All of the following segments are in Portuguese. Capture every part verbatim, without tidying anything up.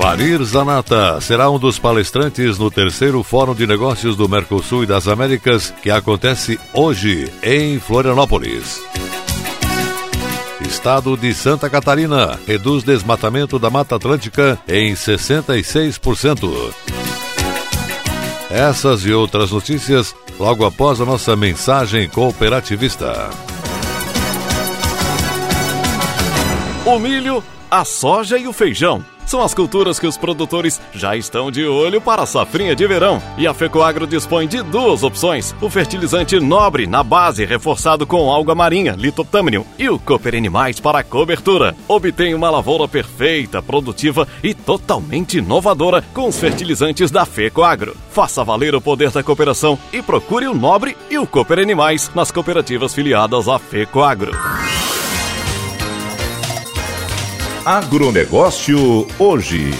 Vanir Zanatta será um dos palestrantes no terceiro Fórum de Negócios do Mercosul e das Américas, que acontece hoje em Florianópolis. Estado de Santa Catarina reduz desmatamento da Mata Atlântica em sessenta e seis por cento. Essas e outras notícias logo após a nossa mensagem cooperativista. O milho, a soja e o feijão são as culturas que os produtores já estão de olho para a safrinha de verão. E a Fecoagro dispõe de duas opções: o fertilizante nobre na base, reforçado com alga marinha, litoptâmnio, e o Coopera um para cobertura. Obtém uma lavoura perfeita, produtiva e totalmente inovadora com os fertilizantes da Fecoagro. Faça valer o poder da cooperação e procure o nobre e o Coopera um nas cooperativas filiadas à Fecoagro. Agronegócio hoje.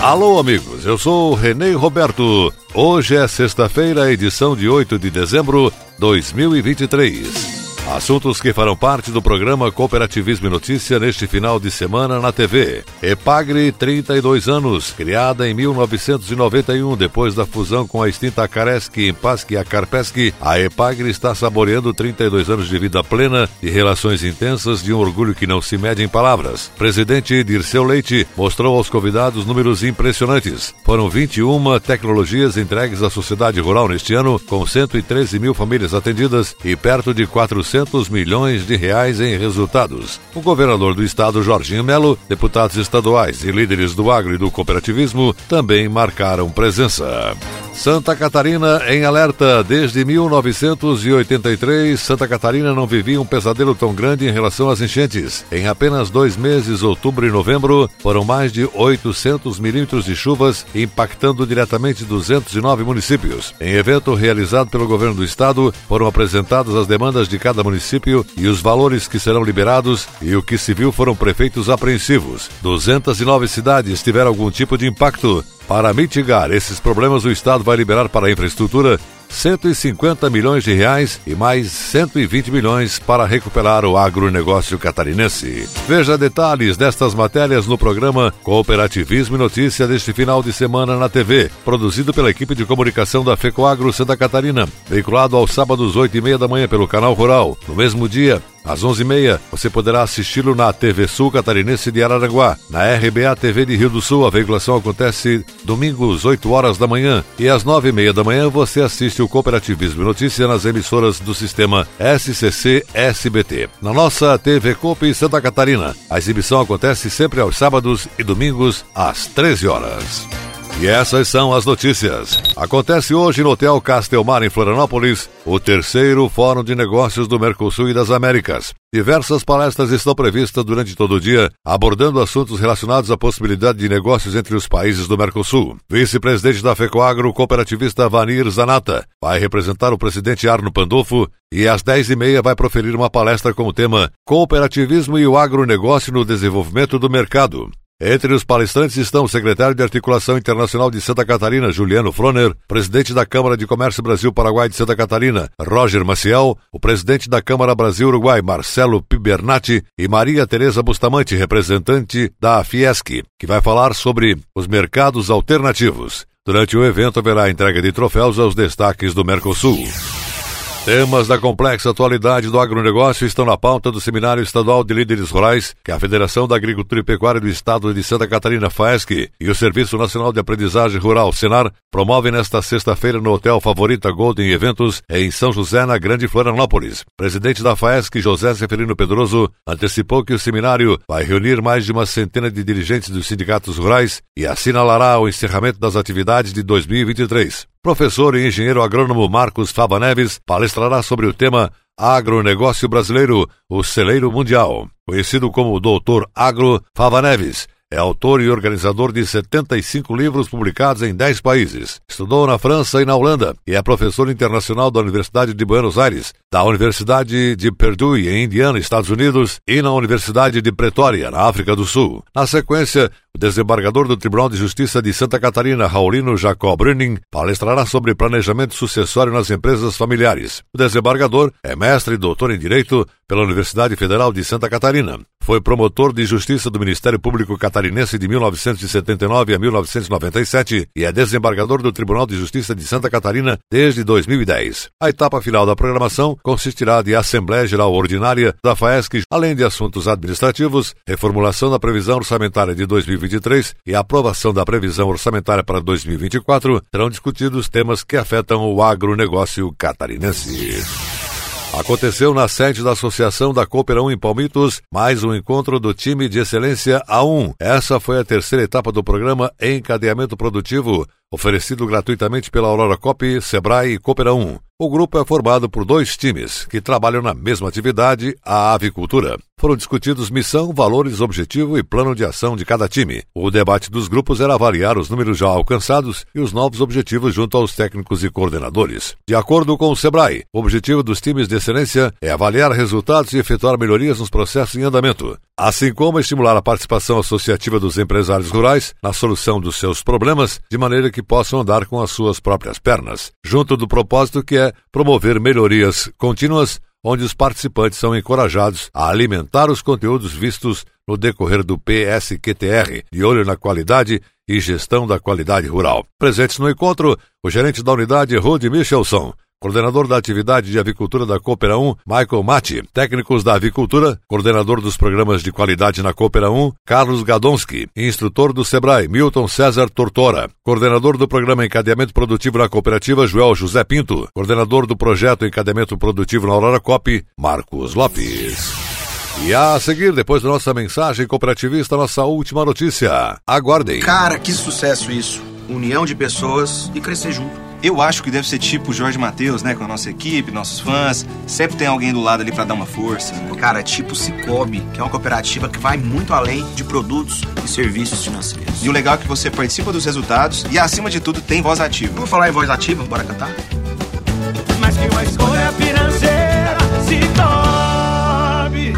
Alô amigos, eu sou o Renê Roberto. Hoje é sexta-feira, edição de oito de dezembro de dois mil e vinte e três. Assuntos que farão parte do programa Cooperativismo e Notícia neste final de semana na T V. Epagri, trinta e dois anos, criada em mil novecentos e noventa e um, depois da fusão com a extinta Acaresc, Empasque e Acarpesc. A Epagri está saboreando trinta e dois anos de vida plena e relações intensas de um orgulho que não se mede em palavras. Presidente Dirceu Leite mostrou aos convidados números impressionantes. Foram vinte e uma tecnologias entregues à sociedade rural neste ano, com cento e treze mil famílias atendidas e perto de quatrocentos milhões de reais em resultados. O governador do estado, Jorginho Melo, deputados estaduais e líderes do agro e do cooperativismo também marcaram presença. Santa Catarina em alerta. Desde mil novecentos e oitenta e três, Santa Catarina não vivia um pesadelo tão grande em relação às enchentes. Em apenas dois meses, outubro e novembro, foram mais de oitocentos milímetros de chuvas, impactando diretamente duzentos e nove municípios. Em evento realizado pelo governo do estado, foram apresentadas as demandas de cada município e os valores que serão liberados, e o que se viu foram prefeitos apreensivos. duzentas e nove cidades tiveram algum tipo de impacto. Para mitigar esses problemas, o estado vai liberar para a infraestrutura cento e cinquenta milhões de reais e mais cento e vinte milhões para recuperar o agronegócio catarinense. Veja detalhes destas matérias no programa Cooperativismo e Notícia deste final de semana na T V, produzido pela equipe de comunicação da Fecoagro Santa Catarina, veiculado aos sábados oito e meia da manhã pelo Canal Rural. No mesmo dia, às onze e meia, você poderá assisti-lo na T V Sul Catarinense de Araranguá. Na R B A T V de Rio do Sul, a veiculação acontece domingos, oito horas da manhã, e às nove e meia da manhã você assiste o Cooperativismo e Notícia nas emissoras do sistema S C C S B T. Na nossa T V Coop Santa Catarina, a exibição acontece sempre aos sábados e domingos, às treze horas. E essas são as notícias. Acontece hoje no Hotel Castelmar, em Florianópolis, o terceiro Fórum de Negócios do Mercosul e das Américas. Diversas palestras estão previstas durante todo o dia, abordando assuntos relacionados à possibilidade de negócios entre os países do Mercosul. Vice-presidente da Fecoagro, cooperativista Vanir Zanatta, vai representar o presidente Arno Pandolfo e às dez e meia vai proferir uma palestra com o tema Cooperativismo e o agronegócio no desenvolvimento do mercado. Entre os palestrantes estão o secretário de Articulação Internacional de Santa Catarina, Juliano Froner, presidente da Câmara de Comércio Brasil-Paraguai de Santa Catarina, Roger Maciel, o presidente da Câmara Brasil-Uruguai, Marcelo Pibernati, e Maria Teresa Bustamante, representante da Fiesc, que vai falar sobre os mercados alternativos. Durante o evento haverá entrega de troféus aos destaques do Mercosul. Temas da complexa atualidade do agronegócio estão na pauta do Seminário Estadual de Líderes Rurais que a Federação da Agricultura e Pecuária do Estado de Santa Catarina, Fiesc, e o Serviço Nacional de Aprendizagem Rural, SENAR, promovem nesta sexta-feira no Hotel Favorita Golden Eventos, em São José, na Grande Florianópolis. Presidente da Fiesc, José Zéferino Pedroso, antecipou que o seminário vai reunir mais de uma centena de dirigentes dos sindicatos rurais e assinalará o encerramento das atividades de dois mil e vinte e três. Professor e engenheiro agrônomo Marcos Fava Neves palestrará sobre o tema Agronegócio Brasileiro, o Celeiro Mundial. Conhecido como doutor Agro, Fava Neves é autor e organizador de setenta e cinco livros publicados em dez países. Estudou na França e na Holanda e é professor internacional da Universidade de Buenos Aires, da Universidade de Perdue, em Indiana, Estados Unidos, e na Universidade de Pretória, na África do Sul. Na sequência, o desembargador do Tribunal de Justiça de Santa Catarina, Raulino Jacob Brüning, palestrará sobre planejamento sucessório nas empresas familiares. O desembargador é mestre e doutor em Direito pela Universidade Federal de Santa Catarina. Foi promotor de Justiça do Ministério Público Catarinense de mil novecentos e setenta e nove a mil novecentos e noventa e sete e é desembargador do Tribunal de Justiça de Santa Catarina desde dois mil e dez. A etapa final da programação consistirá de Assembleia Geral Ordinária da Fiesc, além de assuntos administrativos, reformulação da previsão orçamentária de dois mil e vinte e três e aprovação da previsão orçamentária para dois mil e vinte e quatro, serão discutidos temas que afetam o agronegócio catarinense. Aconteceu na sede da Associação da Coopera um em Palmitos mais um encontro do time de excelência A um. Essa foi a terceira etapa do programa Encadeamento Produtivo, oferecido gratuitamente pela Aurora Coop, Sebrae e Coopera um. O grupo é formado por dois times que trabalham na mesma atividade, a avicultura. Foram discutidos missão, valores, objetivo e plano de ação de cada time. O debate dos grupos era avaliar os números já alcançados e os novos objetivos junto aos técnicos e coordenadores. De acordo com o Sebrae, o objetivo dos times de excelência é avaliar resultados e efetuar melhorias nos processos em andamento, assim como estimular a participação associativa dos empresários rurais na solução dos seus problemas, de maneira que possam andar com as suas próprias pernas, junto do propósito que é promover melhorias contínuas, onde os participantes são encorajados a alimentar os conteúdos vistos no decorrer do P S Q T R, de olho na qualidade e gestão da qualidade rural. Presentes no encontro, o gerente da unidade, Rudy Michelson, coordenador da atividade de avicultura da Coopera um, Michael Matti, técnicos da avicultura, coordenador dos programas de qualidade na Coopera um, Carlos Gadonski, instrutor do Sebrae, Milton César Tortora, coordenador do programa Encadeamento Produtivo na Cooperativa, Joel José Pinto, coordenador do projeto Encadeamento Produtivo na Aurora Coop, Marcos Lopes. E a seguir, depois da nossa mensagem cooperativista, nossa última notícia. Aguardem. Cara, que sucesso isso. União de pessoas e crescer junto. Eu acho que deve ser tipo o Jorge Mateus, né? Com a nossa equipe, nossos fãs. Sempre tem alguém do lado ali pra dar uma força. Cara, tipo o Sicoob, que é uma cooperativa que vai muito além de produtos e serviços financeiros. E o legal é que você participa dos resultados e, acima de tudo, tem voz ativa. Vamos falar em voz ativa? Bora cantar? Mas que uma escolha financeira se tome.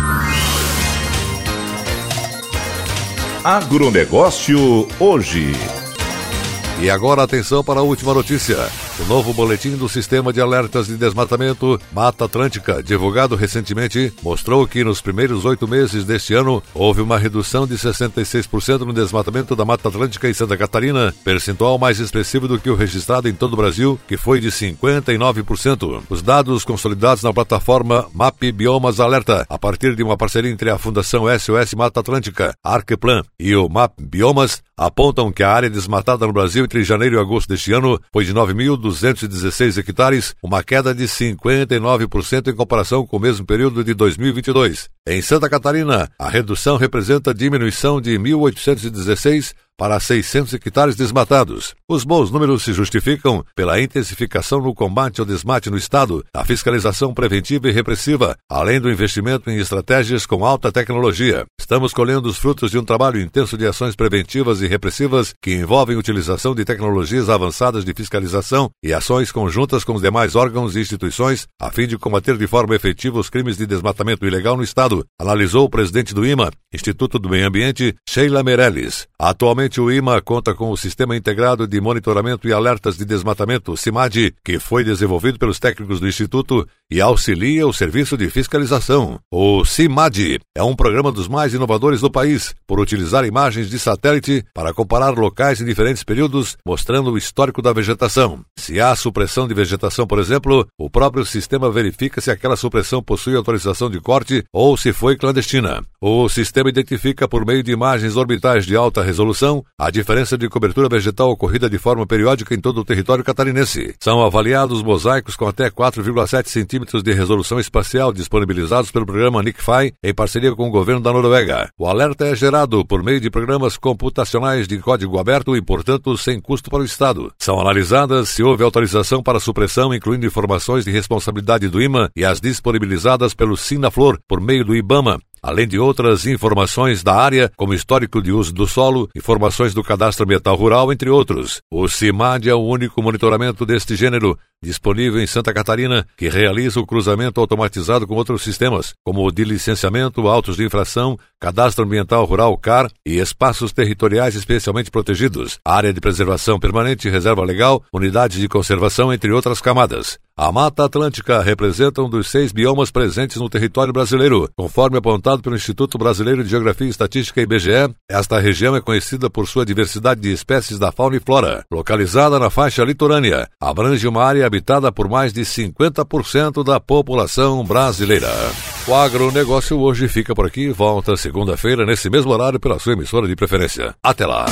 Agronegócio hoje. E agora atenção para a última notícia. O novo boletim do Sistema de Alertas de Desmatamento Mata Atlântica, divulgado recentemente, mostrou que nos primeiros oito meses deste ano houve uma redução de sessenta e seis por cento no desmatamento da Mata Atlântica em Santa Catarina, percentual mais expressivo do que o registrado em todo o Brasil, que foi de cinquenta e nove por cento. Os dados consolidados na plataforma MapBiomas alerta, a partir de uma parceria entre a Fundação S O S Mata Atlântica, Arqueplan, e o MapBiomas, apontam que a área desmatada no Brasil entre janeiro e agosto deste ano foi de nove mil duzentos e dezesseis hectares, uma queda de cinquenta e nove por cento em comparação com o mesmo período de dois mil e vinte e dois. Em Santa Catarina, a redução representa diminuição de mil oitocentos e dezesseis para seiscentos hectares desmatados. Os bons números se justificam pela intensificação no combate ao desmate no estado, a fiscalização preventiva e repressiva, além do investimento em estratégias com alta tecnologia. Estamos colhendo os frutos de um trabalho intenso de ações preventivas e repressivas que envolvem utilização de tecnologias avançadas de fiscalização e ações conjuntas com os demais órgãos e instituições a fim de combater de forma efetiva os crimes de desmatamento ilegal no estado, analisou o presidente do I M A, Instituto do Meio Ambiente, Sheila Meirelles. Atualmente, Atualmente, o I M A conta com o Sistema Integrado de Monitoramento e Alertas de Desmatamento, SIMAD, que foi desenvolvido pelos técnicos do Instituto e auxilia o Serviço de Fiscalização. O SIMAD é um programa dos mais inovadores do país, por utilizar imagens de satélite para comparar locais em diferentes períodos, mostrando o histórico da vegetação. Se há supressão de vegetação, por exemplo, o próprio sistema verifica se aquela supressão possui autorização de corte ou se foi clandestina. O sistema identifica, por meio de imagens orbitais de alta resolução, a diferença de cobertura vegetal ocorrida de forma periódica em todo o território catarinense. São avaliados mosaicos com até quatro vírgula sete centímetros de resolução espacial disponibilizados pelo programa NICFI em parceria com o governo da Noruega. O alerta é gerado por meio de programas computacionais de código aberto e, portanto, sem custo para o Estado. São analisadas se houve autorização para supressão, incluindo informações de responsabilidade do I M A e as disponibilizadas pelo Sinaflor por meio do IBAMA, além de outras informações da área, como histórico de uso do solo, informações do cadastro ambiental rural, entre outros. O SIMAD é o único monitoramento deste gênero disponível em Santa Catarina, que realiza o cruzamento automatizado com outros sistemas, como o de licenciamento, autos de infração, cadastro ambiental rural C A R e espaços territoriais especialmente protegidos, área de preservação permanente, reserva legal, unidades de conservação, entre outras camadas. A Mata Atlântica representa um dos seis biomas presentes no território brasileiro. Conforme apontado pelo Instituto Brasileiro de Geografia e Estatística, I B G E, esta região é conhecida por sua diversidade de espécies da fauna e flora. Localizada na faixa litorânea, abrange uma área habitada por mais de cinquenta por cento da população brasileira. O agronegócio hoje fica por aqui. Volta segunda-feira, nesse mesmo horário, pela sua emissora de preferência. Até lá!